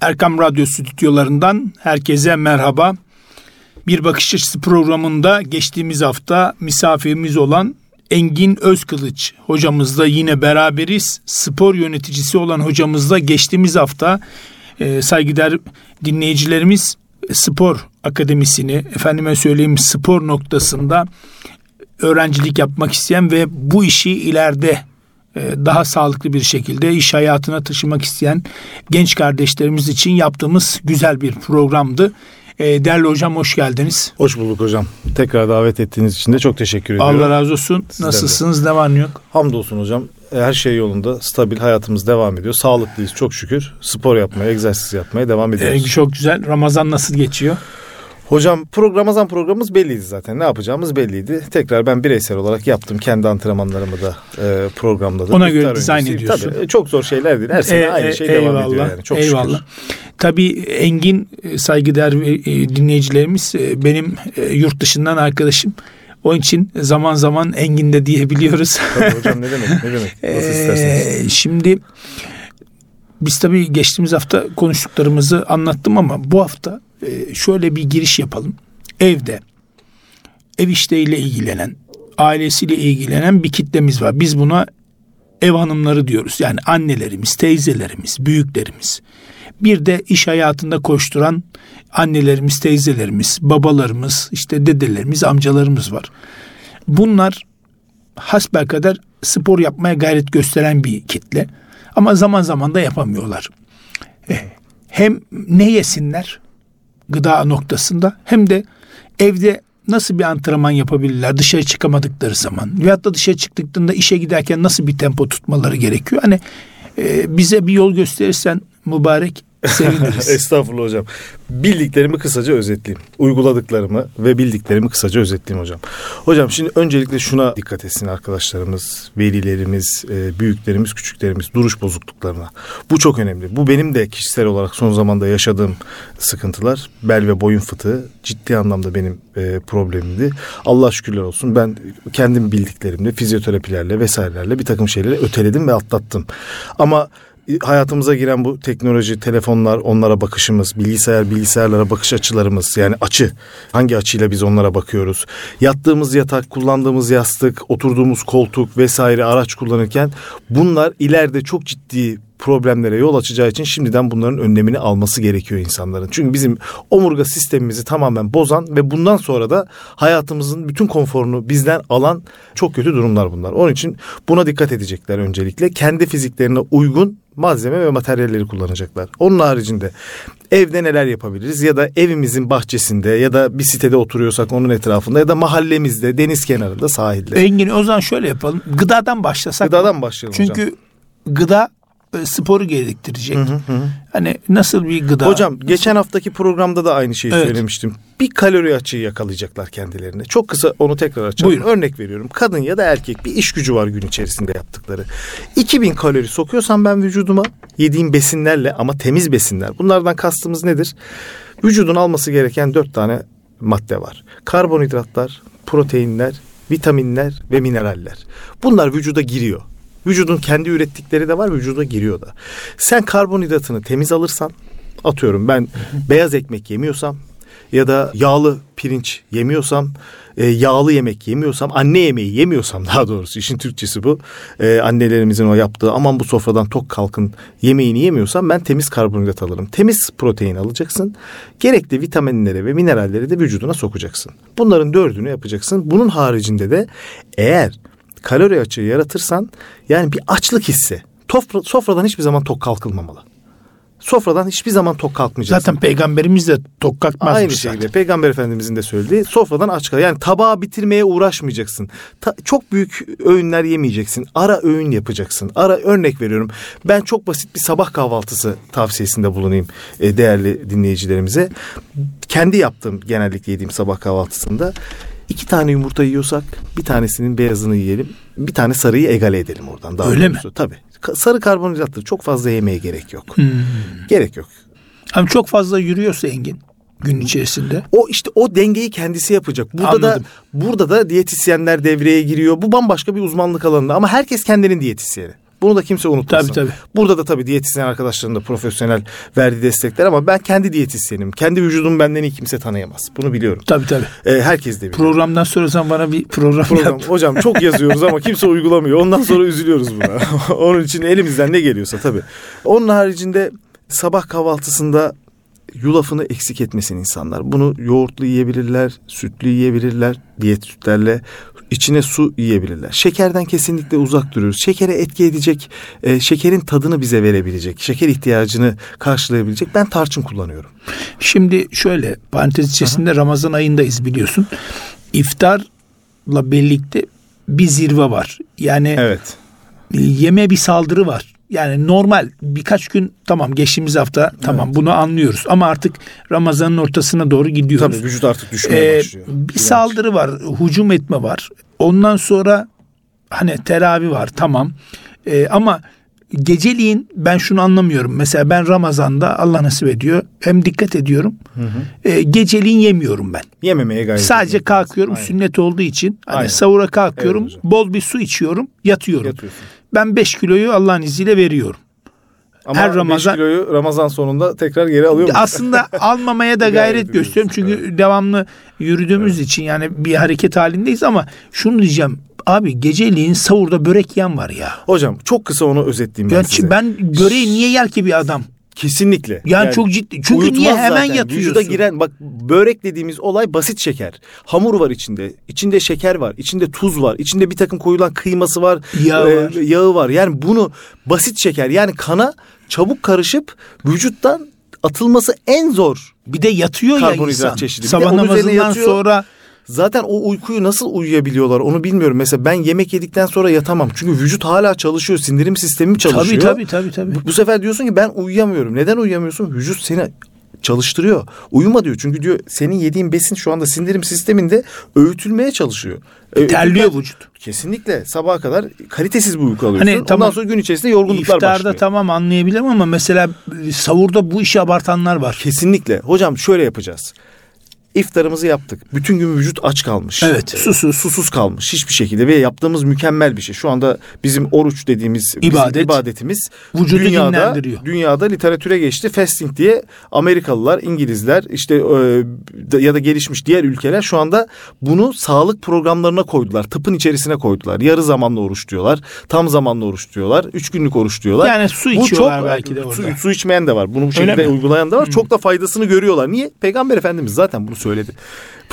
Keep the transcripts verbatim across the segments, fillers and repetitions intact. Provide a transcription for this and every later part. Erkam Radyo stüdyolarından herkese merhaba. Bir Bakış Açısı programında geçtiğimiz hafta misafirimiz olan Engin Özkılıç hocamızla yine beraberiz. Spor yöneticisi olan hocamızla geçtiğimiz hafta e, saygıdeğer dinleyicilerimiz spor akademisini, efendime söyleyeyim spor noktasında öğrencilik yapmak isteyen ve bu işi ileride daha sağlıklı bir şekilde iş hayatına taşımak isteyen genç kardeşlerimiz için yaptığımız güzel bir programdı. Değerli hocam, hoş geldiniz. Hoş bulduk hocam. Tekrar davet ettiğiniz için de çok teşekkür ediyorum. Allah razı olsun. Sizden nasılsınız? De. Ne var ne yok? Hamdolsun hocam. Her şey yolunda. Stabil hayatımız devam ediyor. Sağlıklıyız çok şükür. Spor yapmaya, egzersiz yapmaya devam ediyoruz. E, çok güzel. Ramazan nasıl geçiyor? Hocam program, Ramazan programımız belliydi zaten. Ne yapacağımız belliydi. Tekrar ben bireysel olarak yaptım. Kendi antrenmanlarımı da e, programladım. Ona İftar göre dizayn ediyorsun. Tabii, çok zor şeyler değil. Her sene e, aynı e, şey eyvallah, devam ediyor yani. Çok eyvallah. Şükür. Tabii Engin, saygıdeğer dinleyicilerimiz, benim yurt dışından arkadaşım. Onun için zaman zaman Engin de diyebiliyoruz. Tabii hocam, ne demek, ne demek. Nasıl isterseniz. Şimdi biz tabii geçtiğimiz hafta konuştuklarımızı anlattım ama bu hafta şöyle bir giriş yapalım. Evde, ev işleriyle ilgilenen, ailesiyle ilgilenen bir kitlemiz var. Biz buna ev hanımları diyoruz. Yani annelerimiz, teyzelerimiz, büyüklerimiz. Bir de iş hayatında koşturan annelerimiz, teyzelerimiz, babalarımız, işte dedelerimiz, amcalarımız var. Bunlar hasbelkader spor yapmaya gayret gösteren bir kitle. Ama zaman zaman da yapamıyorlar. Hem ne yesinler gıda noktasında, hem de evde nasıl bir antrenman yapabilirler dışarı çıkamadıkları zaman, veyahut da dışarı çıktıklarında işe giderken nasıl bir tempo tutmaları gerekiyor. Hani e, bize bir yol gösterirsen mübarek, seviniriz. Estağfurullah hocam. Bildiklerimi kısaca özetleyeyim. Uyguladıklarımı ve bildiklerimi kısaca özetleyeyim hocam. Hocam şimdi öncelikle şuna dikkat etsin arkadaşlarımız, velilerimiz, büyüklerimiz, küçüklerimiz, duruş bozukluklarına. Bu çok önemli. Bu benim de kişisel olarak son zamanda yaşadığım sıkıntılar. Bel ve boyun fıtığı ciddi anlamda benim problemimdi. Allah şükürler olsun ben kendim bildiklerimle, fizyoterapilerle vesairelerle bir takım şeyleri öteledim ve atlattım. Ama hayatımıza giren bu teknoloji, telefonlar, onlara bakışımız, bilgisayar, bilgisayarlara bakış açılarımız, yani açı, hangi açıyla biz onlara bakıyoruz, yattığımız yatak, kullandığımız yastık, oturduğumuz koltuk vesaire, araç kullanırken bunlar ileride çok ciddi problemlere yol açacağı için şimdiden bunların önlemini alması gerekiyor insanların. Çünkü bizim omurga sistemimizi tamamen bozan ve bundan sonra da hayatımızın bütün konforunu bizden alan çok kötü durumlar bunlar. Onun için buna dikkat edecekler öncelikle. Kendi fiziklerine uygun malzeme ve materyalleri kullanacaklar. Onun haricinde evde neler yapabiliriz, ya da evimizin bahçesinde, ya da bir sitede oturuyorsak onun etrafında, ya da mahallemizde, deniz kenarında, sahilde. Engin, o zaman şöyle yapalım. Gıdadan başlasak. Gıdadan başlayalım hocam. Çünkü gıda sporu gerektirecek. Hı hı hı. Hani nasıl bir gıda? Hocam nasıl? Geçen haftaki programda da aynı şeyi evet. söylemiştim. Bir kalori açığı yakalayacaklar kendilerine. Çok kısa onu tekrar açalım. Buyurun. Örnek veriyorum. Kadın ya da erkek, bir iş gücü var gün içerisinde yaptıkları. iki bin kalori sokuyorsam ben vücuduma yediğim besinlerle, ama temiz besinler. Bunlardan kastımız nedir? Vücudun alması gereken dört tane madde var. Karbonhidratlar, proteinler, vitaminler ve mineraller. Bunlar vücuda giriyor. Vücudun kendi ürettikleri de var, vücuda giriyor da. Sen karbonhidratını temiz alırsan, atıyorum ben beyaz ekmek yemiyorsam, ya da yağlı pirinç yemiyorsam, e, yağlı yemek yemiyorsam, anne yemeği yemiyorsam, daha doğrusu işin Türkçesi bu. E, annelerimizin o yaptığı aman bu sofradan tok kalkın yemeğini yemiyorsam, ben temiz karbonhidrat alırım. Temiz protein alacaksın. Gerekli vitaminleri ve mineralleri de vücuduna sokacaksın. Bunların dördünü yapacaksın. Bunun haricinde de eğer kalori açığı yaratırsan, yani bir açlık hissi. Tofra, sofradan hiçbir zaman tok kalkılmamalı. Sofradan hiçbir zaman tok kalkmayacaksın. Zaten peygamberimiz de tok kalkmazmış. Aynı şekilde zaten. Peygamber Efendimizin de söylediği, sofradan aç kal. Yani tabağı bitirmeye uğraşmayacaksın. Ta, çok büyük öğünler yemeyeceksin. Ara öğün yapacaksın. Ara, örnek veriyorum. Ben çok basit bir sabah kahvaltısı tavsiyesinde bulunayım e, değerli dinleyicilerimize. Kendi yaptığım, genellikle yediğim sabah kahvaltısında İki tane yumurta yiyorsak bir tanesinin beyazını yiyelim, bir tane sarıyı egale edelim oradan. Daha öyle mi? Tabii. Sarı karbonhidratları çok fazla yemeye gerek yok. Hmm. Gerek yok. Ama çok fazla yürüyorsa Engin gün içerisinde. O işte o dengeyi kendisi yapacak. Burada Anladım. da burada da diyetisyenler devreye giriyor. Bu bambaşka bir uzmanlık alanında ama herkes kendinin diyetisyeni. Bunu da kimse unutmasın. Tabii, tabii. Burada da tabii diyetisyen arkadaşların da profesyonel verdiği destekler ama ben kendi diyetisyenim. Kendi vücudumu benden iyi kimse tanıyamaz. Bunu biliyorum. Tabii tabii. Ee, herkes de biliyor. Programdan sonra sen bana bir program, program yap. Hocam çok yazıyoruz ama kimse uygulamıyor. Ondan sonra üzülüyoruz buna. Onun için elimizden ne geliyorsa tabii. Onun haricinde sabah kahvaltısında yulafını eksik etmesin insanlar. Bunu yoğurtlu yiyebilirler, sütlü yiyebilirler, diyet sütlerle içine su yiyebilirler. Şekerden kesinlikle uzak duruyoruz. Şekere etki edecek, e, şekerin tadını bize verebilecek, şeker ihtiyacını karşılayabilecek. Ben tarçın kullanıyorum. Şimdi şöyle parantez içerisinde Aha. Ramazan ayındayız biliyorsun. İftarla birlikte bir zirve var. Yani evet. Yemeğe bir saldırı var. Yani normal birkaç gün tamam geçtiğimiz hafta tamam evet. Bunu anlıyoruz ama artık Ramazan'ın ortasına doğru gidiyoruz. Tabii vücut artık düşmeye ee, başlıyor. Bir Biraz. saldırı var, hücum etme var. Ondan sonra hani teravih var tamam ee, ama geceliğin ben şunu anlamıyorum. Mesela ben Ramazan'da Allah nasip ediyor hem dikkat ediyorum hı hı. E, geceliğin yemiyorum ben. Yememeye gayret Sadece kalkıyorum Aynen. sünnet olduğu için hani Aynen. sahura kalkıyorum evet, bol bir su içiyorum yatıyorum. Yatıyorsun. Ben beş kiloyu Allah'ın izniyle veriyorum. Ama her Ramazan, beş kiloyu Ramazan sonunda tekrar geri alıyor musun? Aslında almamaya da gayret gösteriyorum. Çünkü evet. devamlı yürüdüğümüz evet. için yani bir hareket halindeyiz ama şunu diyeceğim. Abi geceliğin sahurda börek yiyen var ya. Hocam çok kısa onu özetleyeyim ben yani size. Ben böreği niye yer ki bir adam? Kesinlikle. Yani, yani çok ciddi. Çünkü niye hemen zaten. Yatıyorsun? Vücuda giren bak börek dediğimiz olay basit şeker. Hamur var içinde. İçinde şeker var. İçinde tuz var. İçinde bir takım koyulan kıyması var. Yağı e, var. Yağı var. Yani bunu basit şeker yani kana çabuk karışıp vücuttan atılması en zor. Bir de yatıyor ya insan. Sabah namazından sonra. Zaten o uykuyu nasıl uyuyabiliyorlar onu bilmiyorum. Mesela ben yemek yedikten sonra yatamam. Çünkü vücut hala çalışıyor. Sindirim sistemi çalışıyor. Tabii tabii tabii. tabii. Bu sefer diyorsun ki ben uyuyamıyorum. Neden uyuyamıyorsun? Vücut seni çalıştırıyor. Uyuma diyor. Çünkü diyor senin yediğin besin şu anda sindirim sisteminde öğütülmeye çalışıyor. E, terliyor vücut. Kesinlikle. Sabaha kadar kalitesiz bir uyku alıyorsun. Hani, Ondan tamam, sonra gün içerisinde yorgunluklar iftarda başlıyor. İftarda tamam anlayabilirim ama mesela sahurda bu işi abartanlar var. Kesinlikle. Hocam şöyle yapacağız. İftarımızı yaptık. Bütün gün vücut aç kalmış. Evet. Susuz. Susuz kalmış hiçbir şekilde. Ve yaptığımız mükemmel bir şey. Şu anda bizim oruç dediğimiz İbadet. bizim ibadetimiz. Vücudu dünyada, dinlendiriyor. Dünyada literatüre geçti. Fasting diye Amerikalılar, İngilizler işte ya da gelişmiş diğer ülkeler şu anda bunu sağlık programlarına koydular. Tıpın içerisine koydular. Yarı zamanlı oruç diyorlar. Tam zamanlı oruç diyorlar. Üç günlük oruç diyorlar. Yani su içiyorlar çok, belki de orada. Su, su içmeyen de var. Bunu bu şekilde uygulayan da var. Hı. Çok da faydasını görüyorlar. Niye? Peygamber Efendimiz zaten bunu söyledi.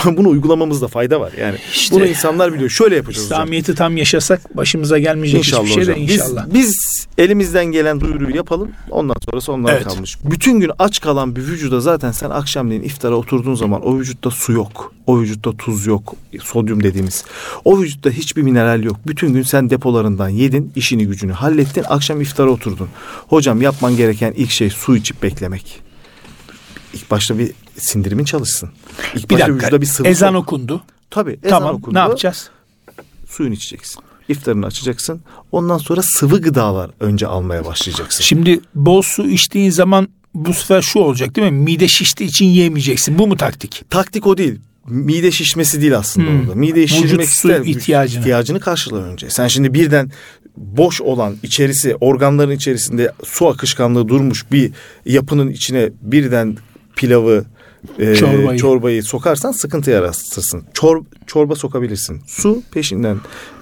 Bunu uygulamamızda fayda var. Yani işte, bunu insanlar biliyor. Şöyle yapacağız. İslamiyeti hocam. tam yaşasak başımıza gelmeyecek inşallah hiçbir şey de inşallah. Biz, biz elimizden gelen duyuruyu yapalım. Ondan sonrası onlara evet. kalmış. Bütün gün aç kalan bir vücuda zaten sen akşamleyin iftara oturduğun zaman o vücutta su yok. O vücutta tuz yok. Sodyum dediğimiz. O vücutta hiçbir mineral yok. Bütün gün sen depolarından yedin. İşini gücünü hallettin. Akşam iftara oturdun. Hocam yapman gereken ilk şey su içip beklemek. İlk başta bir sindirimin çalışsın. İlk bir dakika. Bir ezan okundu. Tabii ezan tamam, okundu. Tamam ne yapacağız? Suyunu içeceksin. İftarını açacaksın. Ondan sonra sıvı gıdalar önce almaya başlayacaksın. Şimdi bol su içtiğin zaman bu sefer şu olacak değil mi? Mide şiştiği için yiyemeyeceksin. Bu mu taktik? Taktik o değil. Mide şişmesi değil aslında hmm. orada. Mide şişirmek ister. Vücut su ihtiyacını. ihtiyacını karşıla önce. Sen şimdi birden boş olan içerisi organların içerisinde su akışkanlığı durmuş bir yapının içine birden pilavı, e, çorbayı. çorbayı sokarsan sıkıntı yaratırsın. Çor, çorba sokabilirsin. Su peşinden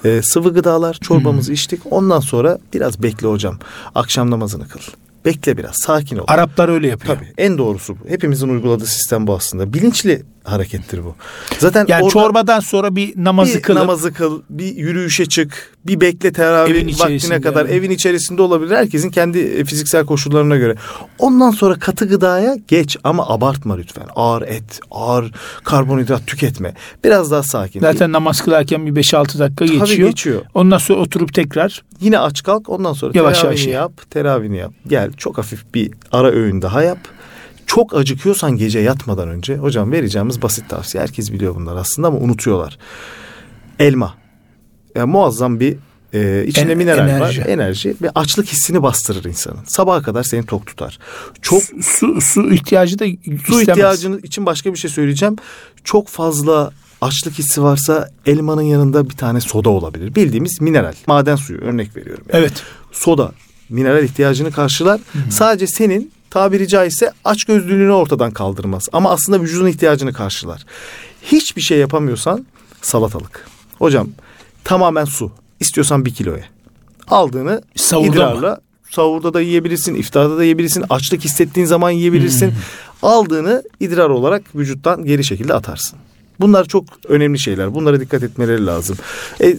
e, sıvı gıdalar çorbamızı hmm. içtik. Ondan sonra biraz bekle hocam. Akşam namazını kıl. Bekle biraz. Sakin ol. Araplar öyle yapıyor. Tabii. En doğrusu bu. Hepimizin uyguladığı sistem bu aslında. Bilinçli harekettir bu. Zaten yani orada, çorbadan sonra bir namazı kıl. Bir namazı kıl. Bir yürüyüşe çık. Bir bekle teravih vaktine kadar. Yani. Evin içerisinde olabilir. Herkesin kendi fiziksel koşullarına göre. Ondan sonra katı gıdaya geç ama abartma lütfen. Ağır et, ağır karbonhidrat tüketme. Biraz daha sakin. Zaten bir, namaz kılarken bir beş altı dakika tabii geçiyor. geçiyor. Ondan sonra oturup tekrar. Yine aç kalk. Ondan sonra yavaş teravihini yavaş yap. Teravihini yap. Gel çok hafif bir ara öğün daha yap. Çok acıkıyorsan gece yatmadan önce hocam vereceğimiz basit tavsiye. Herkes biliyor bunlar aslında ama unutuyorlar. Elma. Yani muazzam bir e, içinde en, mineral enerji. var. Enerji. Ve açlık hissini bastırır insanın. Sabaha kadar seni tok tutar. Çok Su, su, su ihtiyacı da istemez. Su ihtiyacının için başka bir şey söyleyeceğim. Çok fazla açlık hissi varsa elmanın yanında bir tane soda olabilir. Bildiğimiz mineral, maden suyu örnek veriyorum. Yani. Evet. Soda mineral ihtiyacını karşılar. Hı-hı. Sadece senin tabiri caizse açgözlülüğünü ortadan kaldırmaz. Ama aslında vücudun ihtiyacını karşılar. Hiçbir şey yapamıyorsan salatalık. Hocam tamamen su. İstiyorsan bir kiloya. Aldığını savurda idrarla. Mı? Savurda da yiyebilirsin, iftarda da yiyebilirsin, açlık hissettiğin zaman yiyebilirsin. Hmm. Aldığını idrar olarak vücuttan geri şekilde atarsın. Bunlar çok önemli şeyler. Bunlara dikkat etmeleri lazım. E,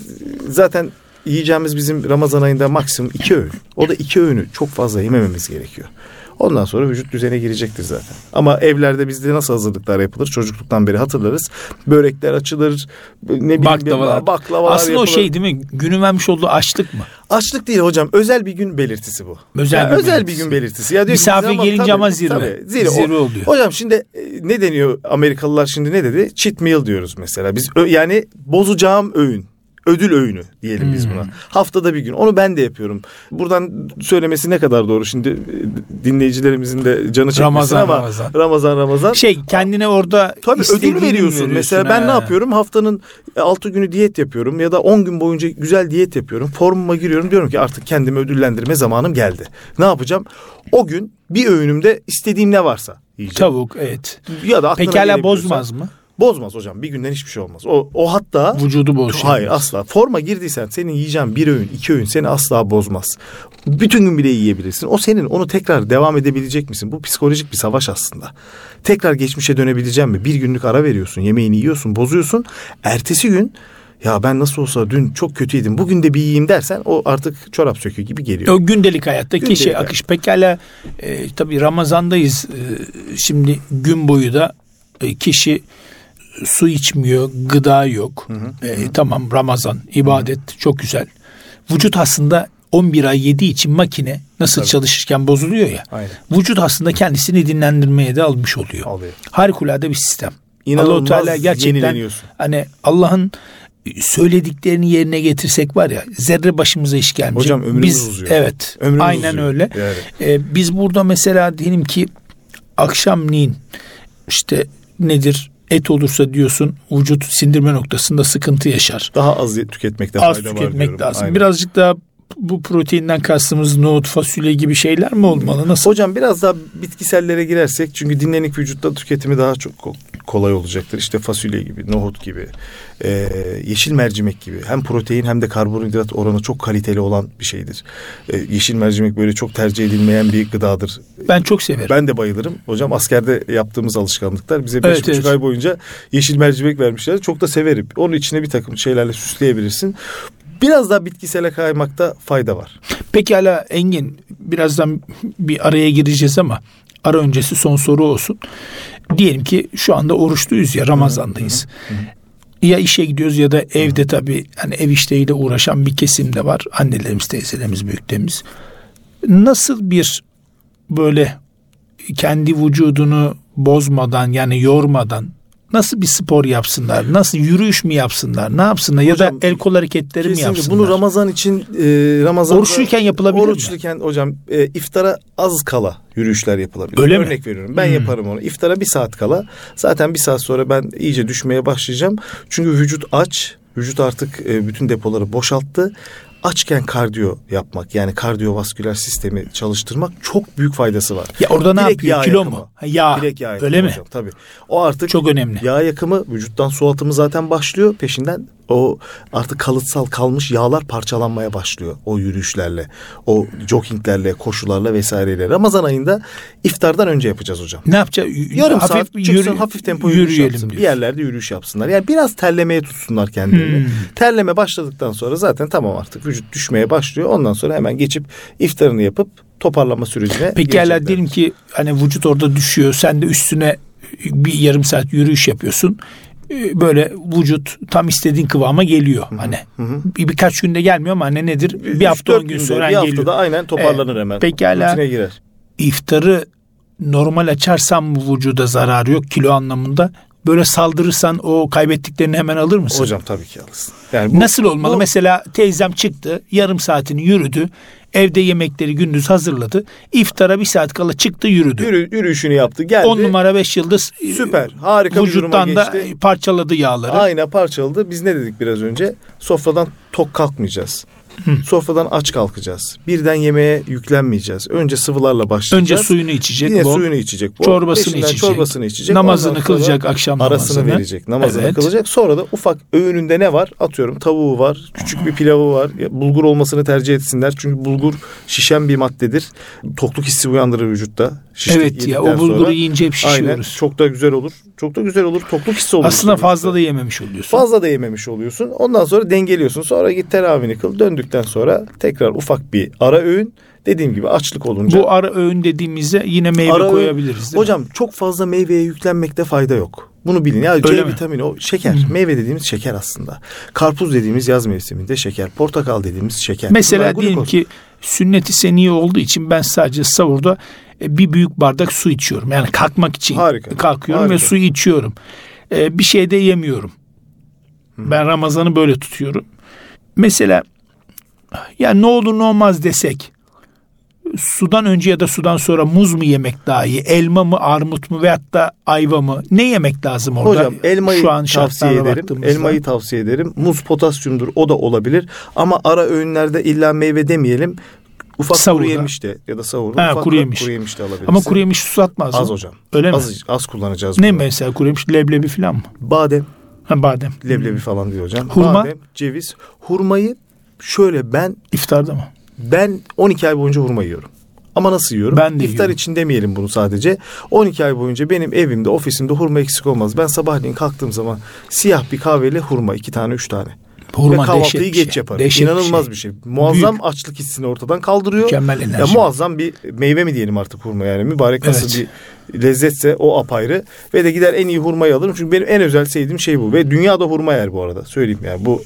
zaten yiyeceğimiz bizim Ramazan ayında maksimum iki öğün. O da iki öğünü çok fazla yemememiz gerekiyor. Ondan sonra vücut düzene girecektir zaten. Ama evlerde bizde nasıl hazırlıklar yapılır? Çocukluktan beri hatırlarız. Börekler açılır. Ne bileyim, baklavalar. baklavalar Aslında yapılır. O şey değil mi? Günün vermiş olduğu açlık mı? Açlık değil hocam. Özel bir gün belirtisi bu. Özel, yani bir, özel belirtisi. bir gün belirtisi. Ya diyor misafir ki, gelince tabii, ama zirve. Zirve, zirve oluyor. Hocam şimdi ne deniyor Amerikalılar şimdi ne dedi? Cheat meal diyoruz mesela. Biz yani bozacağım öğün. Ödül öğünü diyelim hmm. biz buna. Haftada bir gün. Onu ben de yapıyorum. Buradan söylemesi ne kadar doğru şimdi dinleyicilerimizin de canı çekmesin Ramazan, ama Ramazan Ramazan Ramazan. Şey kendine orada tabii ödül veriyorsun. Mesela ben he. ne yapıyorum? Haftanın altı günü diyet yapıyorum ya da on gün boyunca güzel diyet yapıyorum. Formuma giriyorum diyorum ki artık kendimi ödüllendirme zamanım geldi. Ne yapacağım? O gün bir öğünümde istediğim ne varsa yiyeceğim. Tavuk et. Ya da aklına pekala bozmaz mı? Bozmaz hocam. Bir günden hiçbir şey olmaz. O, o hatta... Vücudu bozuyor. Hayır asla. Forma girdiysen senin yiyeceğin bir öğün, iki öğün seni asla bozmaz. Bütün gün bile yiyebilirsin. O senin. Onu tekrar devam edebilecek misin? Bu psikolojik bir savaş aslında. Tekrar geçmişe dönebilecek mi? Bir günlük ara veriyorsun. Yemeğini yiyorsun, bozuyorsun. Ertesi gün ya ben nasıl olsa dün çok kötüydim. Bugün de bir yiyeyim dersen o artık çorap söküğü gibi geliyor. O gündelik hayattaki gündelik şey hayat. Akış. Pekala e, tabii Ramazan'dayız. E, şimdi gün boyu da e, kişi... Su içmiyor, gıda yok. Hı hı, ee, hı. Tamam Ramazan, ibadet hı. çok güzel. Vücut aslında on bir ay yediği için makine nasıl Tabii. çalışırken bozuluyor ya. Aynen. Vücut aslında kendisini dinlendirmeye de almış oluyor. Alıyor. Harikulade bir sistem. Allah-u Teala gerçekten hani Allah'ın söylediklerini yerine getirsek var ya zerre başımıza iş gelmeyecek. Hocam ömrümüz biz, uzuyor. Evet, ömrümüz aynen uzuyor. Öyle. Yani. Ee, biz burada mesela diyelim ki akşamleyin işte nedir? Et olursa diyorsun vücut sindirme noktasında sıkıntı yaşar. Daha az tüketmekte fayda var diyorum. Az tüketmek lazım. Aynen. Birazcık daha bu proteinden kastımız nohut, fasulye gibi şeyler mi olmalı? Nasıl? Hocam biraz daha bitkisellere girersek çünkü dinlenik vücutta tüketimi daha çok kolay olacaktır. İşte fasulye gibi, nohut gibi, e, yeşil mercimek gibi. Hem protein hem de karbonhidrat oranı çok kaliteli olan bir şeydir. E, yeşil mercimek böyle çok tercih edilmeyen bir gıdadır. Ben çok severim. Ben de bayılırım. Hocam askerde yaptığımız alışkanlıklar bize beş evet, buçuk evet. ay boyunca yeşil mercimek vermişler. Çok da severim. Onun içine bir takım şeylerle süsleyebilirsin. Biraz daha bitkisele kaymakta fayda var. Peki hala Engin birazdan bir araya gireceğiz ama ara öncesi son soru olsun. Diyelim ki şu anda oruçluyuz ya Ramazan'dayız. Hı hı hı. Ya işe gidiyoruz ya da evde tabii hani ev işleriyle uğraşan bir kesim de var. Annelerimiz, teyzelerimiz, büyüklerimiz. Nasıl bir böyle kendi vücudunu bozmadan yani yormadan nasıl bir spor yapsınlar? Nasıl yürüyüş mü yapsınlar? Ne yapsınlar? Hocam, ya da el kol hareketleri mi yapsınlar? Bunu Ramazan için e, Ramazan'da oruçluyken yapılabilir oruçluyken mi? Oruçluyken hocam e, iftara az kala yürüyüşler yapılabilir. Öyle Örnek mi? veriyorum. Ben hmm. yaparım onu. İftara bir saat kala. Zaten bir saat sonra ben iyice düşmeye başlayacağım. Çünkü vücut aç. Vücut artık e, bütün depoları boşalttı. Açken kardiyo yapmak yani kardiyovasküler sistemi çalıştırmak çok büyük faydası var. Ya orada Direkt ne yapıyor? Kilo yakımı. mu? Ha, yağ. Direkt yağ yakımı. Öyle mi? Hocam, tabii. O artık çok önemli. Yağ yakımı vücuttan su atımı zaten başlıyor. Peşinden o artık kalıtsal kalmış yağlar parçalanmaya başlıyor. O yürüyüşlerle, o jogginglerle, koşularla vesaireyle. Ramazan ayında iftardan önce yapacağız hocam. Ne yapacağız? Y- Yarım hafif, saat çıksın yürü, hafif tempo yürüyüş yapsın. Bir yerlerde yürüyüş yapsınlar. Yani biraz terlemeye tutsunlar kendilerini. Hmm. Terleme başladıktan sonra zaten tamam artık vücut düşmeye başlıyor. Ondan sonra hemen geçip iftarını yapıp toparlama sürecine Peki hala diyelim ki hani vücut orada düşüyor. Sen de üstüne bir yarım saat yürüyüş yapıyorsun. Böyle vücut tam istediğin kıvama geliyor. Hı-hı. Hani bir, birkaç günde gelmiyor ama hani nedir? Bir Üç, hafta on gün sonra geliyor. Bir haftada aynen toparlanır ee, hemen. Pekala iftarı normal açarsam vücuda zararı yok kilo anlamında. Böyle saldırırsan o kaybettiklerini hemen alır mısın? Hocam tabii ki alırsın. Yani bu, Nasıl olmalı? Bu... Mesela teyzem çıktı yarım saatini yürüdü. Evde yemekleri gündüz hazırladı. İftara bir saat kala çıktı, yürüdü. Yürü, yürüyüşünü yaptı, geldi. On numara beş yıldız. Süper, harika bir duruma geçti. Vücuttan da parçaladı yağları. Aynen, parçaladı. Biz ne dedik biraz önce? Sofradan tok kalkmayacağız. Hı. Sofradan aç kalkacağız. Birden yemeğe yüklenmeyeceğiz. Önce sıvılarla başlayacağız. Önce suyunu içecek. Yine bol. suyunu içecek. Bol. Çorbasını, içecek. çorbasını içecek. Namazını kılacak, akşam namazını. Arasını verecek. Namazını evet. kılacak. Sonra da ufak öğününde ne var? Atıyorum tavuğu var. Küçük bir pilavı var. Bulgur olmasını tercih etsinler. Çünkü bulgur şişen bir maddedir. Tokluk hissi uyandırır vücutta. Şişti, evet ya, o bulguru sonra, yiyince hep şişiyoruz. Aynen, çok da güzel olur. Çok da güzel olur. Tokluk hissi olur. Aslında fazla da. da yememiş oluyorsun. Fazla da yememiş oluyorsun. Ondan sonra dengeliyorsun. Sonra git teravihini kıl. Döndükten sonra tekrar ufak bir ara öğün. Dediğim gibi açlık olunca. Bu ara öğün dediğimizde yine meyve ara koyabiliriz. Hocam mi? Çok fazla meyveye yüklenmekte fayda yok. Bunu bilin. Ya C vitamini o şeker. Hı. Meyve dediğimiz şeker aslında. Karpuz dediğimiz yaz mevsiminde şeker. Portakal dediğimiz şeker. Mesela diyelim olur. ki sünnet-i seniye olduğu için ben sadece sahurda bir büyük bardak su içiyorum. Yani kalkmak için harika, kalkıyorum harika. ve suyu içiyorum. Ee, bir şey de yemiyorum. Hı. Ben Ramazan'ı böyle tutuyorum. Mesela ya ne olur ne olmaz desek, sudan önce ya da sudan sonra muz mu yemek daha iyi? Elma mı, armut mu veyahut da ayva mı? Ne yemek lazım orada? Hocam elmayı Şu an tavsiye ederim. Elmayı tavsiye ederim. Muz potasyumdur, o da olabilir. Ama ara öğünlerde illa meyve demeyelim. Ufak Savurda. kuru yemiş de ya da savurun. Ha, ufak kuru yemiş. kuru yemiş de alabilirsin. Ama kuru yemiş susatmaz mı? Az hocam. Öyle az, mi? Az kullanacağız. Ne bunu. mesela kuru yemiş? Leblebi falan mı? Badem. Ha, badem. Leblebi falan diyor hocam. Hurma. Badem, ceviz. Hurmayı şöyle ben... İftarda mı? Ben on iki ay boyunca hurma yiyorum. Ama nasıl yiyorum? Ben de İftar yiyorum. için demeyelim bunu sadece. on iki ay boyunca benim evimde, ofisimde hurma eksik olmaz. Ben sabahleyin kalktığım zaman siyah bir kahveyle hurma, iki tane, üç tane. Hurma ve kahvaltıyı geç şey. yaparım. Deşet İnanılmaz bir şey. bir şey. Muazzam Büyük. açlık hissini ortadan kaldırıyor. Mükemmel enerji. Ya muazzam bir meyve mi diyelim artık hurma yani. Mübarek evet. nasıl bir lezzetse o apayrı. Ve de gider en iyi hurmayı alırım. Çünkü benim en özel sevdiğim şey bu. Ve dünyada hurma yer bu arada. Söyleyeyim yani bu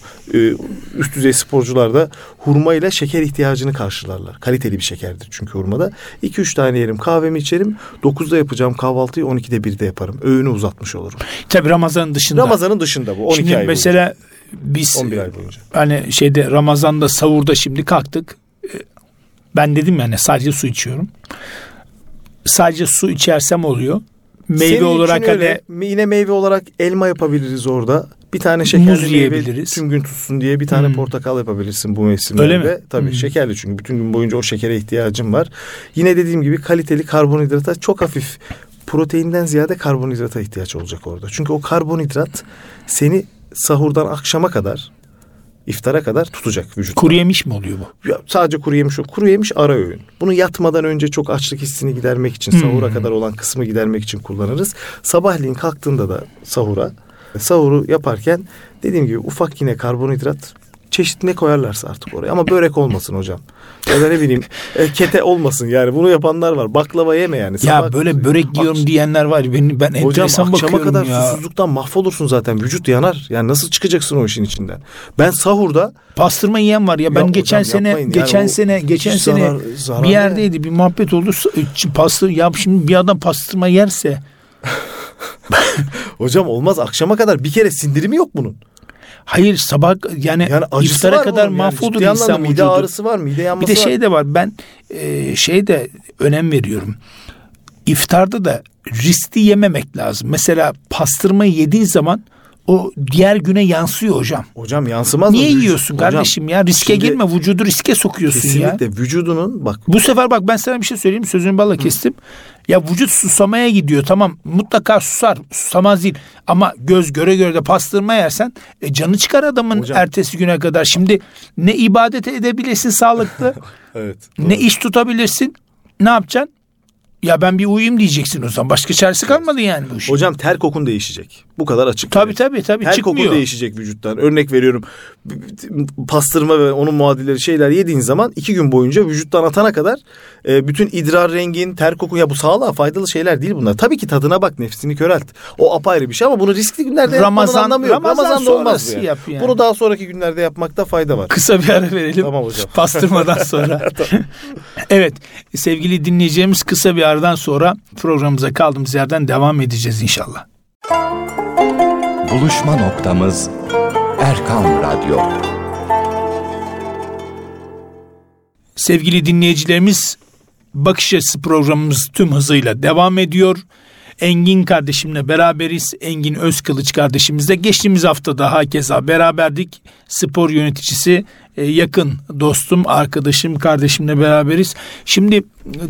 üst düzey sporcular da hurmayla şeker ihtiyacını karşılarlar. Kaliteli bir şekerdir çünkü hurmada. iki üç tane yerim, kahvemi içerim. dokuzda yapacağım kahvaltıyı on ikide birde yaparım. Öğünü uzatmış olurum. Tabii Ramazan'ın dışında. Ramazan'ın dışında bu. on iki Şimdi ay mesela boyunca. Biz hani şeyde Ramazan'da sahurda şimdi kalktık. Ben dedim yani sadece su içiyorum. Sadece su içersem oluyor. Meyve Senin olarak öyle, hani yine meyve olarak elma yapabiliriz orada. Bir tane şekerli meyve tüm gün tutsun diye bir tane hmm. portakal yapabilirsin bu mevsimlerde. Öyle mi? Tabii hmm. şekerli çünkü bütün gün boyunca o şekere ihtiyacım var. Yine dediğim gibi kaliteli karbonhidrata, çok hafif proteinden ziyade karbonhidrata ihtiyaç olacak orada. Çünkü o karbonhidrat seni sahurdan akşama kadar, iftara kadar tutacak vücut. Kuru yemiş mi oluyor bu? Ya sadece kuru yemiş o. Kuru yemiş ara öğün. Bunu yatmadan önce çok açlık hissini gidermek için, hmm. sahura kadar olan kısmı gidermek için kullanırız. Sabahleyin kalktığında da sahura, sahuru yaparken dediğim gibi ufak yine karbonhidrat, çeşit ne koyarlarsa artık oraya. Ama börek olmasın hocam. Ya da ne bileyim kete olmasın yani. Bunu yapanlar var. Baklava yeme yani. Sabah ya böyle börek yiyorum bak... diyenler var. Ben, ben hocam akşama kadar ya. susuzluktan mahvolursun zaten. Vücut yanar. Yani nasıl çıkacaksın o işin içinden? Ben sahurda... Pastırma yiyen var ya. Ben ya geçen hocam, sene yani geçen o... sene geçen sene zarar, zarar bir yerdeydi. Ya. Bir muhabbet oldu. Pastır, ya şimdi bir adam pastırma yerse... Hocam olmaz. Akşama kadar bir kere sindirimi yok bunun. Hayır sabah yani, yani iftara kadar mahvolur yani, insan vücudu. Mide ağrısı var, mide yanması var. Bir de şey de var, ben e, şey de önem veriyorum. İftarda da riskli yememek lazım. Mesela pastırmayı yediğin zaman o diğer güne yansıyor hocam. Hocam yansımaz mı? Niye yiyorsun hocam, kardeşim ya? Riske şimdi, girme, vücudu riske sokuyorsun kesinlikle, ya. Kesinlikle vücudunun bak. Bu sefer bak ben sana bir şey söyleyeyim, sözünü balla kestim. Ya vücut susamaya gidiyor, tamam, mutlaka susar, susamaz değil. Ama göz göre göre de pastırma yersen e, canı çıkar adamın hocam, ertesi güne kadar. Şimdi ne ibadet edebilirsin sağlıklı, evet, ne iş tutabilirsin, ne yapacaksın? Ya ben bir uyuyayım diyeceksin o zaman. Başka çaresi kalmadı yani bu işin. Hocam ter kokun değişecek. Bu kadar açık. Tabii tabii tabii. Ter çıkmıyor. Kokun değişecek vücuttan. Örnek veriyorum. Pastırma ve onun muadilleri şeyler yediğin zaman iki gün boyunca vücuttan atana kadar bütün idrar rengin, ter kokun, ya bu sağlığa faydalı şeyler değil bunlar. Tabii ki tadına bak, nefsini körelt. O apayrı bir şey ama bunu riskli günlerde Ramazan, anlamıyor. Ramazan, Ramazan sonrası yani. yap yani. Bunu daha sonraki günlerde yapmakta fayda var. Kısa bir ara verelim. Tamam hocam. Pastırmadan sonra. Evet. Sevgili dinleyeceğimiz kısa bir ara. Sonra programımıza kaldığımız yerden devam edeceğiz inşallah. Buluşma noktamız Erkam Radyo. Sevgili dinleyicilerimiz, Bakış Açısı programımız tüm hızıyla devam ediyor. Engin kardeşimle beraberiz. Engin Özkılıç kardeşimizle geçtiğimiz hafta da hakeza beraberdik. Spor yöneticisi, yakın dostum, arkadaşım, kardeşimle beraberiz. Şimdi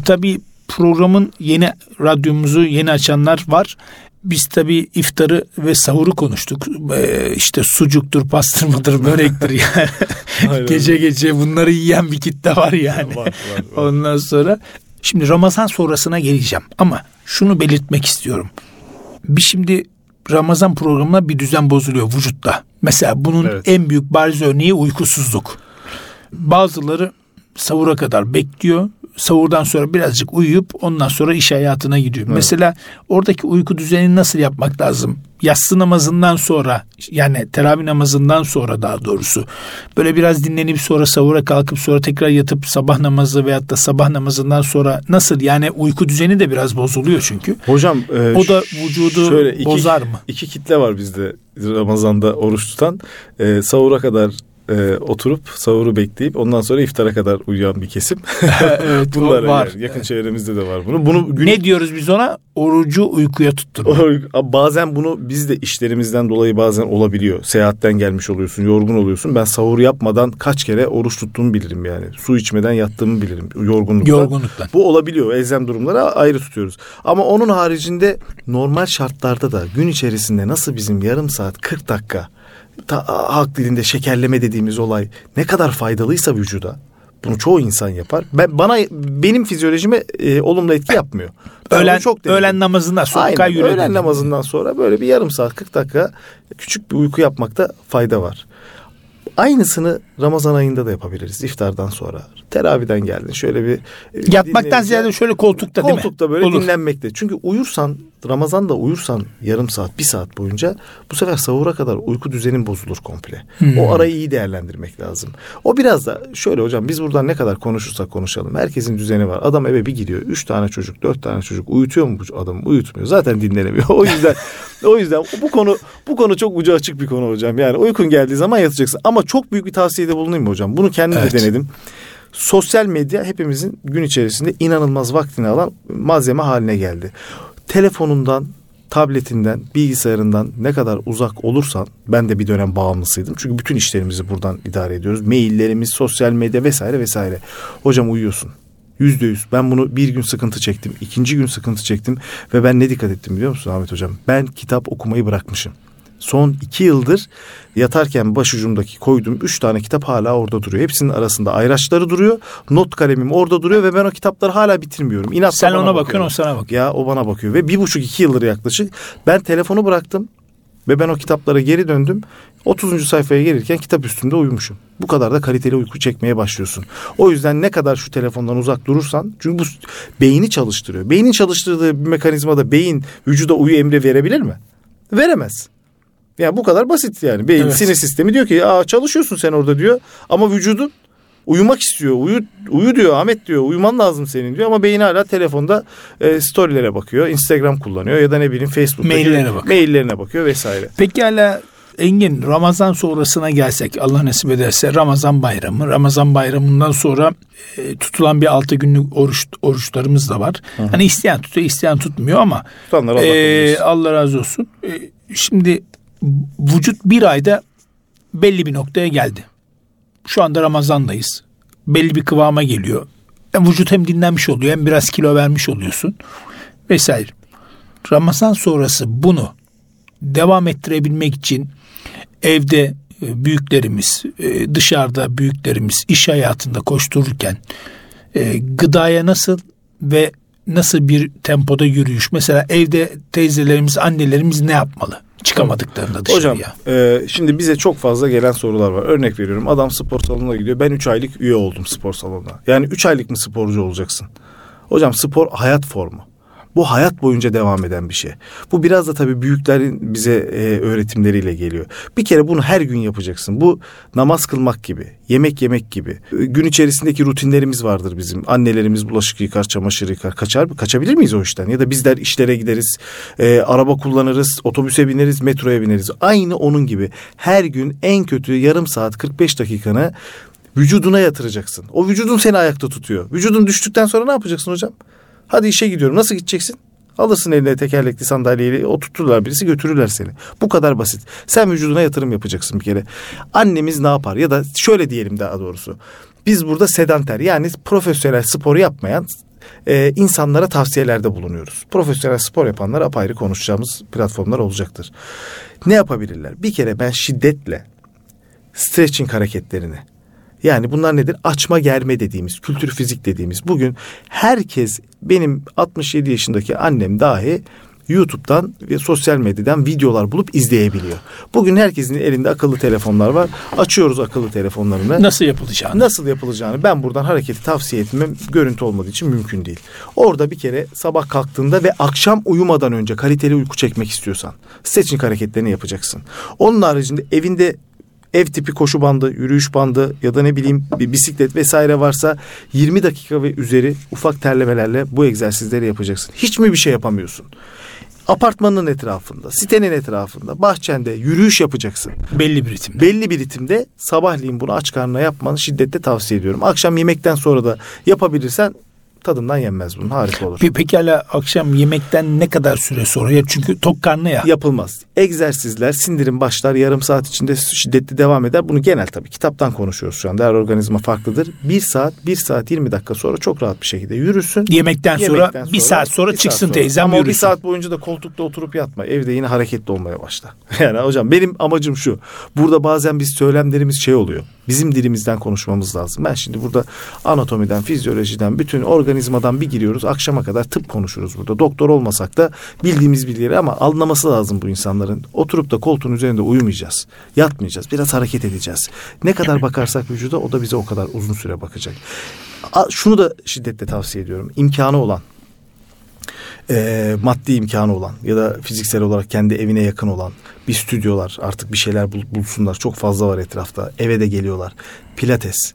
tabii programın yeni, radyomuzu yeni açanlar var. Biz tabii iftarı ve sahuru konuştuk. Ee, işte sucuktur, pastırmadır, börektir. Yani. Gece gece bunları yiyen bir kitle var yani. Var, var, var. Ondan sonra şimdi Ramazan sonrasına geleceğim. Ama şunu belirtmek istiyorum. Bir şimdi Ramazan programına bir düzen bozuluyor vücutta. Mesela bunun evet. en büyük bariz örneği uykusuzluk. Bazıları sahura kadar bekliyor. Sahurdan sonra birazcık uyuyup ondan sonra iş hayatına gidiyor. Evet. Mesela oradaki uyku düzenini nasıl yapmak lazım? Yatsı namazından sonra, yani teravih namazından sonra daha doğrusu, böyle biraz dinlenip sonra sahura kalkıp sonra tekrar yatıp sabah namazı veyahut da sabah namazından sonra nasıl, yani uyku düzeni de biraz bozuluyor çünkü. Hocam e, o da vücudu şöyle iki, bozar mı? İki kitle var bizde Ramazan'da oruç tutan. E, sahura kadar Ee, oturup sahuru bekleyip ondan sonra iftara kadar uyuyan bir kesim. Evet, bunlar var. Yani. Yakın evet. çevremizde de var bunu. Bunu gün... Ne diyoruz biz ona? Orucu uykuya tutturma. Bazen bunu biz de işlerimizden dolayı bazen olabiliyor. Seyahatten gelmiş oluyorsun, yorgun oluyorsun. Ben sahur yapmadan kaç kere oruç tuttuğumu bilirim yani. Su içmeden yattığımı bilirim yorgunluktan. Yorgunluktan. Bu olabiliyor. Elzem durumlara ayrı tutuyoruz. Ama onun haricinde normal şartlarda da gün içerisinde nasıl bizim yarım saat kırk dakika Ta, halk dilinde şekerleme dediğimiz olay ne kadar faydalıysa vücuda, bunu çoğu insan yapar. Ben bana benim fizyolojime e, olumlu etki yapmıyor. Öğlen, çok öğlen namazından sonra. Aynen, öğlen namazından sonra böyle bir yarım saat kırk dakika küçük bir uyku yapmakta fayda var. Aynısını Ramazan ayında da yapabiliriz iftardan sonra. Teravihden geldin şöyle bir... Yatmaktan ziyade şöyle koltukta, koltukta değil mi? Koltukta böyle olur. Dinlenmekte. Çünkü uyursan, Ramazan'da uyursan yarım saat, bir saat boyunca bu sefer sahura kadar uyku düzenin bozulur komple. Hmm. O arayı iyi değerlendirmek lazım. O biraz da şöyle hocam, biz buradan ne kadar konuşursak konuşalım. Herkesin düzeni var. Adam eve bir gidiyor. Üç tane çocuk, dört tane çocuk. Uyutuyor mu bu adamı? Uyutmuyor. Zaten dinlenemiyor. O yüzden o yüzden bu konu bu konu çok ucu açık bir konu hocam. Yani uykun geldiği zaman yatacaksın. Ama çok büyük bir tavsiyede bulunayım mı hocam? Bunu kendim evet. de denedim. Sosyal medya hepimizin gün içerisinde inanılmaz vaktini alan malzeme haline geldi. Telefonundan, tabletinden, bilgisayarından ne kadar uzak olursan, ben de bir dönem bağımlısıydım. Çünkü bütün işlerimizi buradan idare ediyoruz. Maillerimiz, sosyal medya vesaire vesaire. Hocam uyuyorsun. Yüzde yüz. Ben bunu bir gün sıkıntı çektim. İkinci gün sıkıntı çektim. Ve ben ne dikkat ettim biliyor musun Ahmet hocam? Ben kitap okumayı bırakmışım. Son iki yıldır yatarken başucumdaki koyduğum üç tane kitap hala orada duruyor. Hepsinin arasında ayraçları duruyor. Not kalemim orada duruyor ve ben o kitapları hala bitirmiyorum. İnatla sen ona bakıyorsun, bakıyorum. O sana bakıyor. Ya o bana bakıyor ve bir buçuk iki yıldır yaklaşık ben telefonu bıraktım ve ben o kitaplara geri döndüm. otuzuncu sayfaya gelirken kitap üstünde uyumuşum. Bu kadar da kaliteli uyku çekmeye başlıyorsun. O yüzden ne kadar şu telefondan uzak durursan, çünkü bu beyni çalıştırıyor. Beynin çalıştırdığı bir mekanizmada beyin vücuda uyu emri verebilir mi? Veremez. Yani bu kadar basit yani. Beyin evet. sinir sistemi diyor ki aa çalışıyorsun sen orada diyor. Ama vücudun uyumak istiyor. Uyu, uyu diyor Ahmet diyor. Uyuman lazım senin diyor. Ama beyin hala telefonda e, storylere bakıyor. Instagram kullanıyor ya da ne bileyim Facebook'ta. Maillerine bakıyor. Maillerine bakıyor vesaire. Peki hala Engin, Ramazan sonrasına gelsek, Allah nasip ederse Ramazan bayramı. Ramazan bayramından sonra e, tutulan bir altı günlük oruç oruçlarımız da var. Hı hı. Hani isteyen tutuyor, isteyen tutmuyor ama Allah, e, Allah razı olsun. E, şimdi vücut bir ayda belli bir noktaya geldi. Şu anda Ramazan'dayız. Belli bir kıvama geliyor. Hem vücut hem dinlenmiş oluyor, hem biraz kilo vermiş oluyorsun vesaire. Ramazan sonrası bunu devam ettirebilmek için evde büyüklerimiz, dışarıda büyüklerimiz, iş hayatında koştururken gıdaya nasıl ve nasıl bir tempoda yürüyüş? Mesela evde teyzelerimiz, annelerimiz ne yapmalı? Çıkamadıklarında dışarıya. Hocam e, şimdi bize çok fazla gelen sorular var. Örnek veriyorum, adam spor salonuna gidiyor. Ben üç aylık üye oldum spor salonuna. Yani üç aylık mı sporcu olacaksın? Hocam spor hayat formu. Bu hayat boyunca devam eden bir şey. Bu biraz da tabii büyüklerin bize e, öğretimleriyle geliyor. Bir kere bunu her gün yapacaksın. Bu namaz kılmak gibi, yemek yemek gibi. Gün içerisindeki rutinlerimiz vardır bizim. Annelerimiz bulaşık yıkar, çamaşır yıkar. Kaçar, kaçabilir miyiz o işten? Ya da bizler işlere gideriz, e, araba kullanırız, otobüse bineriz, metroya bineriz. Aynı onun gibi her gün en kötü yarım saat kırk beş dakikanı vücuduna yatıracaksın. O vücudun seni ayakta tutuyor. Vücudun düştükten sonra ne yapacaksın hocam? Hadi işe gidiyorum. Nasıl gideceksin? Alırsın eline tekerlekli sandalyeyi, oturturlar birisi, götürürler seni. Bu kadar basit. Sen vücuduna yatırım yapacaksın bir kere. Annemiz ne yapar? Ya da şöyle diyelim daha doğrusu. Biz burada sedanter, yani profesyonel spor yapmayan e, insanlara tavsiyelerde bulunuyoruz. Profesyonel spor yapanlar apayrı konuşacağımız platformlar olacaktır. Ne yapabilirler? Bir kere ben şiddetle stretching hareketlerini, yani bunlar nedir? Açma germe dediğimiz, kültür fizik dediğimiz. Bugün herkes, benim altmış yedi yaşındaki annem dahi YouTube'dan ve sosyal medyadan videolar bulup izleyebiliyor. Bugün herkesin elinde akıllı telefonlar var. Açıyoruz akıllı telefonlarını. Nasıl yapılacağını? Nasıl yapılacağını ben buradan hareketi tavsiye etmem, görüntü olmadığı için mümkün değil. Orada bir kere sabah kalktığında ve akşam uyumadan önce kaliteli uyku çekmek istiyorsan stretching hareketlerini yapacaksın. Onun haricinde evinde ev tipi koşu bandı, yürüyüş bandı ya da ne bileyim bir bisiklet vesaire varsa yirmi dakika ve üzeri ufak terlemelerle bu egzersizleri yapacaksın. Hiç mi bir şey yapamıyorsun? Apartmanın etrafında, sitenin etrafında, bahçende yürüyüş yapacaksın. Belli bir ritimde. Belli bir ritimde sabahleyin bunu aç karnına yapmanı şiddetle tavsiye ediyorum. Akşam yemekten sonra da yapabilirsen tadından yenmez bunun, harika olur. Pekala, akşam yemekten ne kadar süre sonra? Ya çünkü tok karnı ya. Yapılmaz. Egzersizler, sindirim başlar, yarım saat içinde şiddetli devam eder. Bunu genel tabii kitaptan konuşuyoruz şu anda. Her organizma farklıdır. Bir saat, bir saat yirmi dakika sonra çok rahat bir şekilde yürürsün. Yemekten, yemekten sonra, sonra bir saat sonra bir çıksın saat sonra. Teyzem ama yürürsün. Ama bir saat boyunca da koltukta oturup yatma. Evde yine hareketli olmaya başla. Yani hocam benim amacım şu. Burada bazen biz söylemlerimiz şey oluyor. Bizim dilimizden konuşmamız lazım. Ben şimdi burada anatomiden, fizyolojiden, bütün organizmadan bir giriyoruz. Akşama kadar tıp konuşuruz burada. Doktor olmasak da bildiğimiz bilgileri, ama anlaması lazım bu insanların. Oturup da koltuğun üzerinde uyumayacağız. Yatmayacağız. Biraz hareket edeceğiz. Ne kadar bakarsak vücuda, o da bize o kadar uzun süre bakacak. Şunu da şiddetle tavsiye ediyorum. İmkanı olan, E, maddi imkanı olan ya da fiziksel olarak kendi evine yakın olan bir stüdyolar, artık bir şeyler bul, bulsunlar. Çok fazla var etrafta. Eve de geliyorlar. Pilates.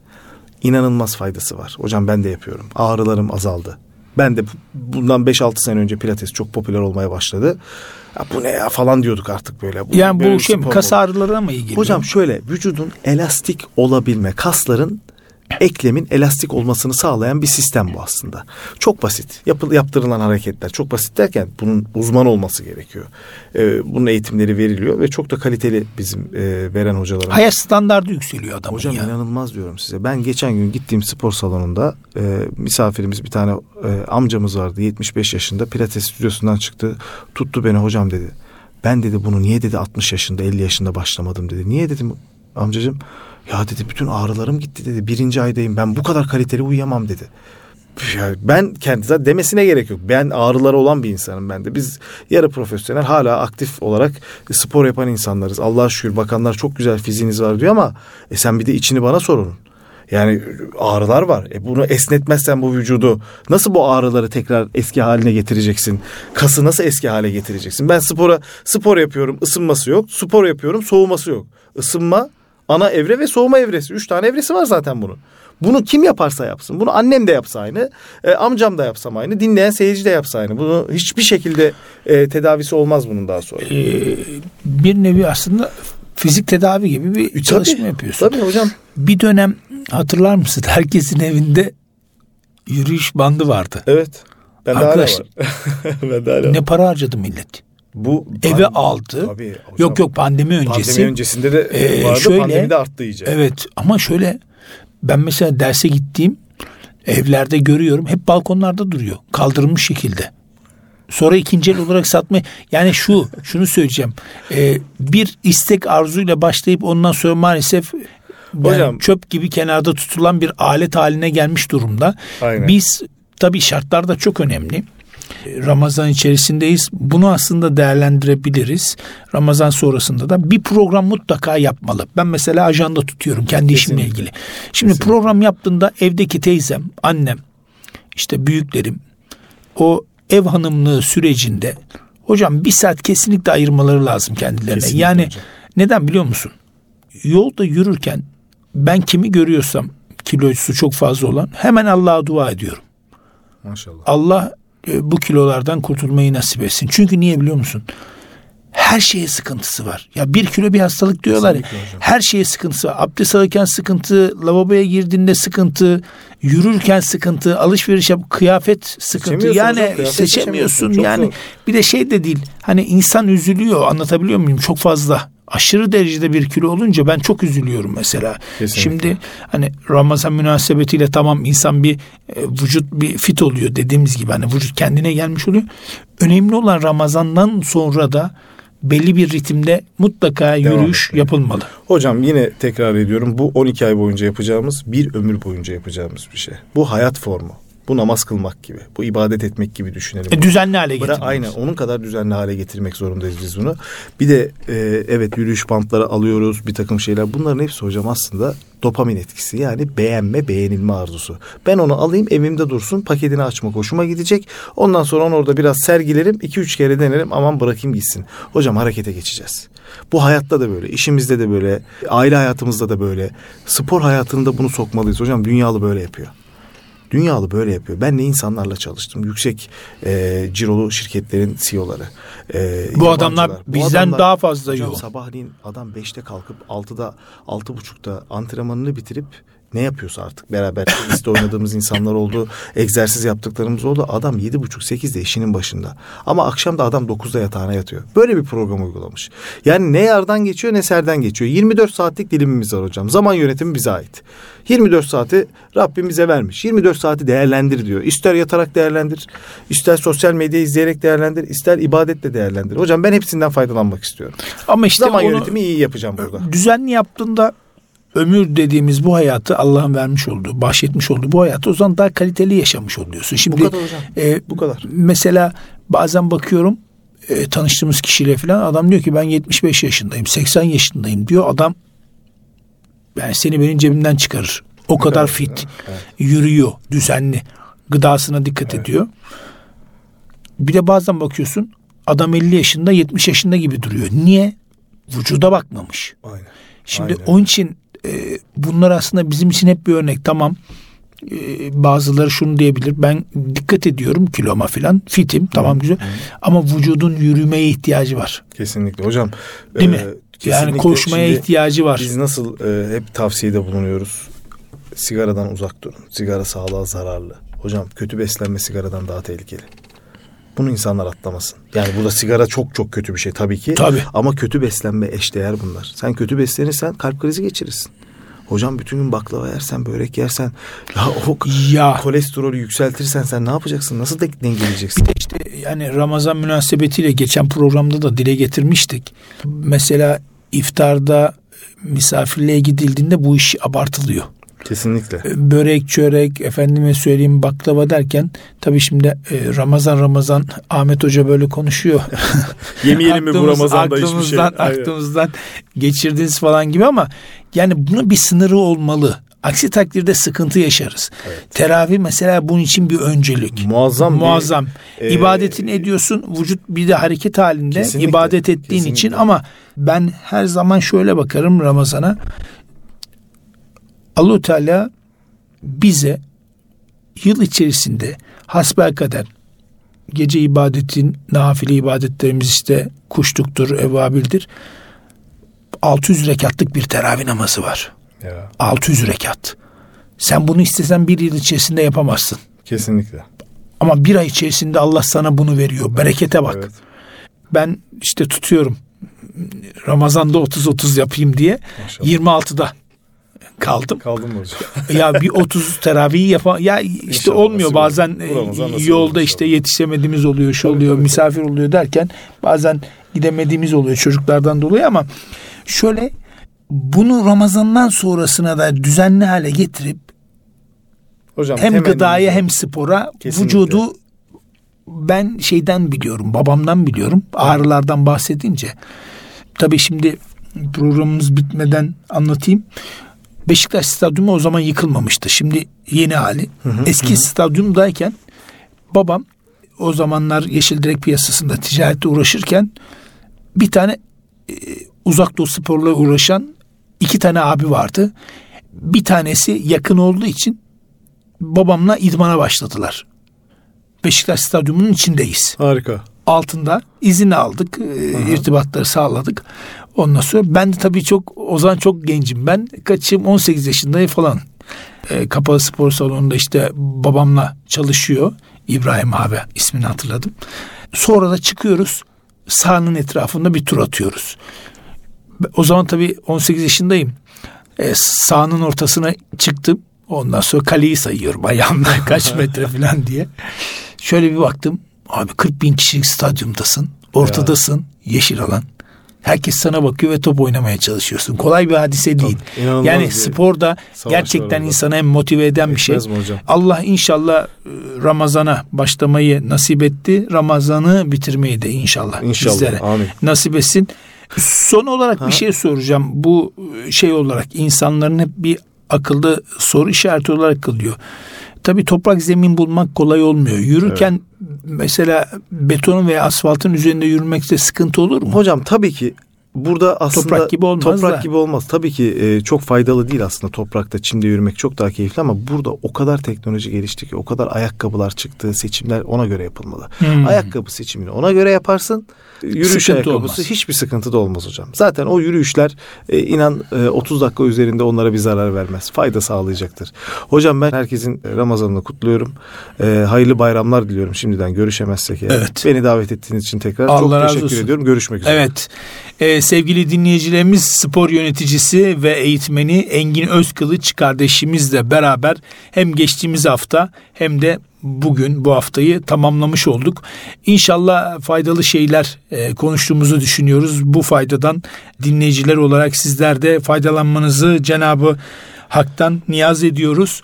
İnanılmaz faydası var. Hocam ben de yapıyorum. Ağrılarım azaldı. Ben de bundan beş altı sene önce pilates çok popüler olmaya başladı. Ya bu ne ya falan diyorduk artık böyle. Bu, yani bu şey kas ağrılarına mı ilgili? Hocam şöyle, vücudun elastik olabilme, kasların, eklemin elastik olmasını sağlayan bir sistem bu aslında. Çok basit. Yapı, yaptırılan hareketler. Çok basit derken bunun uzman olması gerekiyor. Ee, bunun eğitimleri veriliyor ve çok da kaliteli bizim e, veren hocalarımız. Hayat standardı yükseliyor adamın. Hocam ya, inanılmaz diyorum size. Ben geçen gün gittiğim spor salonunda e, misafirimiz bir tane e, amcamız vardı. yetmiş beş yaşında pilates stüdyosundan çıktı. Tuttu beni, hocam dedi. Ben dedi bunu niye dedi altmış yaşında elli yaşında başlamadım dedi. Niye dedim amcacığım? Ya dedi bütün ağrılarım gitti dedi. Birinci aydayım, ben bu kadar kaliteli uyuyamam dedi. Ya ben kendisi demesine gerek yok. Ben ağrıları olan bir insanım ben de. Biz yarı profesyonel, hala aktif olarak spor yapan insanlarız. Allah'a şükür bakanlar çok güzel fiziğiniz var diyor ama e sen bir de içini bana sorun. Yani ağrılar var. E bunu esnetmezsen bu vücudu nasıl bu ağrıları tekrar eski haline getireceksin? Kası nasıl eski hale getireceksin? Ben spora spor yapıyorum, ısınması yok. Spor yapıyorum, soğuması yok. Isınma ana evre ve soğuma evresi. Üç tane evresi var zaten bunun. Bunu kim yaparsa yapsın. Bunu annem de yapsa aynı. E, amcam da yapsa aynı. Dinleyen seyirci de yapsa aynı. Bunu hiçbir şekilde e, tedavisi olmaz bunun daha sonra. Ee, bir nevi aslında fizik tedavi gibi bir tabii, çalışma yapıyorsun. Tabii hocam. Bir dönem hatırlar mısın? Herkesin evinde yürüyüş bandı vardı. Evet. Ben Arkadaşlar, de hala var. ben de hala var. Ne para harcadı millet. Bu eve aldı. Tabii, yok yok pandemi öncesi. Pandemi öncesinde de e, vardı. Şöyle, pandemi de arttı iyice. Evet ama şöyle, ben mesela derse gittiğim evlerde görüyorum. Hep balkonlarda duruyor. Kaldırılmış şekilde. Sonra ikinci el olarak satmayı. Yani şu şunu söyleyeceğim. E, bir istek arzuyla başlayıp ondan sonra maalesef hocam, yani çöp gibi kenarda tutulan bir alet haline gelmiş durumda. Aynen. Biz tabii şartlar da çok önemli. Ramazan içerisindeyiz. Bunu aslında değerlendirebiliriz. Ramazan sonrasında da bir program mutlaka yapmalı. Ben mesela ajanda tutuyorum kendi Kesinlikle. işimle ilgili. Şimdi Kesinlikle. program yaptığında evdeki teyzem, annem, işte büyüklerim o ev hanımlığı sürecinde hocam bir saat kesinlikle ayırmaları lazım kendilerine. Kesinlikle yani hocam. Neden biliyor musun? Yolda yürürken ben kimi görüyorsam kilosu çok fazla olan hemen Allah'a dua ediyorum. Maşallah. Allah bu kilolardan kurtulmayı nasip etsin. Çünkü niye biliyor musun? her şeye sıkıntısı var. Ya bir kilo bir hastalık diyorlar ya. Her şeye sıkıntısı var. Abdest alırken sıkıntı, lavaboya girdiğinde sıkıntı, yürürken sıkıntı, alışveriş yap, kıyafet sıkıntı. Yani kıyafet seçemiyorsun. Yani zor. Bir de şey de değil. Hani insan üzülüyor. Anlatabiliyor muyum? Çok fazla. Aşırı derecede bir kilo olunca ben çok üzülüyorum mesela. Kesinlikle. Şimdi hani Ramazan münasebetiyle tamam insan bir e, vücut bir fit oluyor dediğimiz gibi. Hani vücut kendine gelmiş oluyor. Önemli olan Ramazan'dan sonra da belli bir ritimde mutlaka devam yürüyüş etmeye yapılmalı. Hocam yine tekrar ediyorum, bu on iki ay boyunca yapacağımız, bir ömür boyunca yapacağımız bir şey. Bu hayat formu. Bu namaz kılmak gibi, bu ibadet etmek gibi düşünelim. E, düzenli hale getirmek. Aynen, onun kadar düzenli hale getirmek zorundayız biz bunu. Bir de e, evet yürüyüş bantları alıyoruz, bir takım şeyler. Bunların hepsi hocam aslında dopamin etkisi. Yani beğenme, beğenilme arzusu. Ben onu alayım, evimde dursun, paketini açmak hoşuma gidecek. Ondan sonra onu orada biraz sergilerim, iki üç kere denerim, aman bırakayım gitsin. Hocam harekete geçeceğiz. Bu hayatta da böyle, işimizde de böyle, aile hayatımızda da böyle. Spor hayatında bunu sokmalıyız. Hocam dünyalı böyle yapıyor. Dünyalı böyle yapıyor. Ben de insanlarla çalıştım. Yüksek e, cirolu şirketlerin C E O'ları. E, bu adamlar bizden adamlar, daha fazla yoğun. Sabahleyin adam beşte kalkıp altıda, altı buçukta antrenmanını bitirip ne yapıyorsa artık beraber liste oynadığımız insanlar oldu. Egzersiz yaptıklarımız oldu. Adam yedi buçuk sekizde işinin başında. Ama akşam da adam dokuzda yatağına yatıyor. Böyle bir program uygulamış. Yani ne yardan geçiyor ne serden geçiyor. yirmi dört saatlik dilimimiz var hocam. Zaman yönetimi bize ait. yirmi dört saati Rabbim bize vermiş. yirmi dört saati değerlendir diyor. İster yatarak değerlendir, ister sosyal medyayı izleyerek değerlendir, ister ibadetle değerlendir. Hocam ben hepsinden faydalanmak istiyorum. Ama işte zaman yönetimi iyi yapacağım burada. Düzenli yaptığında ömür dediğimiz bu hayatı, Allah'ın vermiş olduğu, bahşetmiş olduğu bu hayatı o zaman daha kaliteli yaşamış oluyorsun. Şimdi bu kadar hocam. E, bu kadar. Mesela bazen bakıyorum e, tanıştığımız kişiyle falan, adam diyor ki ben yetmiş beş yaşındayım, seksen yaşındayım diyor. Adam yani seni benim cebimden çıkarır. O evet, kadar fit. Evet, evet. Yürüyor, düzenli. Gıdasına dikkat evet. ediyor. Bir de bazen bakıyorsun adam elli yaşında, yetmiş yaşında gibi duruyor. Niye? Vücuda bakmamış. Aynen. Şimdi aynen. Onun için bunlar aslında bizim için hep bir örnek. Tamam, bazıları şunu diyebilir, ben dikkat ediyorum kiloma filan, fitim, tamam güzel, ama vücudun yürümeye ihtiyacı var. Kesinlikle hocam. Değil e, mi? Yani koşmaya şimdi ihtiyacı var. Biz nasıl e, hep tavsiyede bulunuyoruz, sigaradan uzak durun, sigara sağlığa zararlı. Hocam kötü beslenme sigaradan daha tehlikeli. Bunu insanlar atlamasın. Yani burada sigara çok çok kötü bir şey tabii ki. Tabii. Ama kötü beslenme eşdeğer bunlar. Sen kötü beslenirsen kalp krizi geçirirsin. Hocam bütün gün baklava yersen, börek yersen, ya o ya. kolesterolü yükseltirsen sen ne yapacaksın? Nasıl dengeleyeceksin? Bir de işte yani Ramazan münasebetiyle geçen programda da dile getirmiştik. Mesela iftarda misafirliğe gidildiğinde bu iş abartılıyor. Kesinlikle. Börek, çörek, efendime söyleyeyim baklava derken tabii şimdi Ramazan Ramazan Ahmet Hoca böyle konuşuyor. Yemeyelim mi bu Ramazan'da hiçbir şey? Aklımızdan geçirdiniz falan gibi, ama yani bunun bir sınırı olmalı. Aksi takdirde sıkıntı yaşarız. Evet. Teravih mesela bunun için bir öncelik. Muazzam. Muazzam. Bir, İbadetini e, ediyorsun. Vücut bir de hareket halinde kesinlikle, ibadet ettiğin kesinlikle. için, ama ben her zaman şöyle bakarım Ramazan'a. Allah-u Teala bize yıl içerisinde hasbelkader gece ibadetin, nafile ibadetlerimiz işte kuşluktur, evabildir. altı yüz rekatlık bir teravih namazı var. Ya. altı yüz rekat. Sen bunu istesen bir yıl içerisinde yapamazsın. Kesinlikle. Ama bir ay içerisinde Allah sana bunu veriyor. Berekete bak. Evet. Ben işte tutuyorum. Ramazan'da otuz otuz yapayım diye. Maşallah. yirmi altıda. Kaldım. Kaldım hocam. Ya bir otuz teravihi yapam... Ya işte İnşallah olmuyor bazen yolda işte yetişemediğimiz oluyor, şu tabii, oluyor, tabii, misafir tabii. oluyor derken bazen gidemediğimiz oluyor çocuklardan dolayı, ama şöyle bunu Ramazan'dan sonrasına da düzenli hale getirip hocam, hem gıdaya hem spora kesinlikle. Vücudu ben şeyden biliyorum, babamdan biliyorum evet. ağrılardan bahsedince. Tabii şimdi programımız bitmeden anlatayım. Beşiktaş stadyumu o zaman yıkılmamıştı. Şimdi yeni hali. Hı hı, Eski hı. stadyumdayken babam o zamanlar Yeşildirek piyasasında ticarette uğraşırken bir tane e, uzak doğu sporla uğraşan iki tane abi vardı. Bir tanesi yakın olduğu için babamla idmana başladılar. Beşiktaş stadyumunun içindeyiz. Harika. altında izin aldık. E, irtibatları sağladık. Ondan sonra ben de tabii çok, o zaman çok gencim ben. Kaçım, on sekiz yaşındayım falan. E, kapalı spor salonunda işte babamla çalışıyor. İbrahim abi, ismini hatırladım. Sonra da çıkıyoruz. Sahanın etrafında bir tur atıyoruz. O zaman tabii on sekiz yaşındayım. E, sahanın ortasına çıktım. Ondan sonra kaleyi sayıyorum ayağımdan kaç metre falan diye. Şöyle bir baktım. Abi kırk bin kişilik stadyumdasın. Ortadasın. Ya. Yeşil alan. Herkes sana bakıyor ve top oynamaya çalışıyorsun. Kolay bir hadise değil. Tabii, yani sporda gerçekten insanı hem motive eden bir Etmez şey. Allah inşallah Ramazan'a başlamayı nasip etti. Ramazan'ı bitirmeyi de inşallah, inşallah. bizlere Amin. nasip etsin. Son olarak ha. bir şey soracağım. Bu şey olarak insanların hep bir akılda soru işareti olarak kalıyor. Tabii toprak zemin bulmak kolay olmuyor. Yürürken evet. mesela betonun veya asfaltın üzerinde yürümekte sıkıntı olur mu? Hocam tabii ki burada aslında toprak gibi olmaz. Toprak da. gibi olmaz. Tabii ki e, çok faydalı değil aslında toprakta, çimde yürümek çok daha keyifli ama burada o kadar teknoloji gelişti ki, o kadar ayakkabılar çıktı, seçimler ona göre yapılmalı. Hmm. Ayakkabı seçimini ona göre yaparsın. Yürüyüş sıkıntı ayakkabısı olmaz. Hiçbir sıkıntı da olmaz hocam. Zaten o yürüyüşler e, inan e, otuz dakika üzerinde onlara bir zarar vermez. Fayda sağlayacaktır. Hocam ben herkesin Ramazan'ını kutluyorum. E, hayırlı bayramlar diliyorum şimdiden, görüşemezsek yani. Evet. Beni davet ettiğiniz için tekrar Allah çok teşekkür olsun. ediyorum. Görüşmek üzere. Evet. E, sevgili dinleyicilerimiz, spor yöneticisi ve eğitmeni Engin Özkılıç kardeşimizle beraber hem geçtiğimiz hafta hem de bugün bu haftayı tamamlamış olduk. İnşallah faydalı şeyler e, konuştuğumuzu düşünüyoruz. Bu faydadan dinleyiciler olarak sizler de faydalanmanızı Cenab-ı Hak'tan niyaz ediyoruz.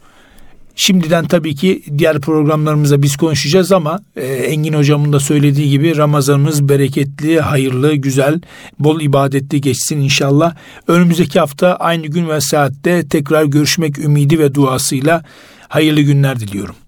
Şimdiden tabii ki diğer programlarımıza biz konuşacağız ama e, Engin hocamın da söylediği gibi Ramazanımız bereketli, hayırlı, güzel, bol ibadetli geçsin inşallah. Önümüzdeki hafta aynı gün ve saatte tekrar görüşmek ümidi ve duasıyla hayırlı günler diliyorum.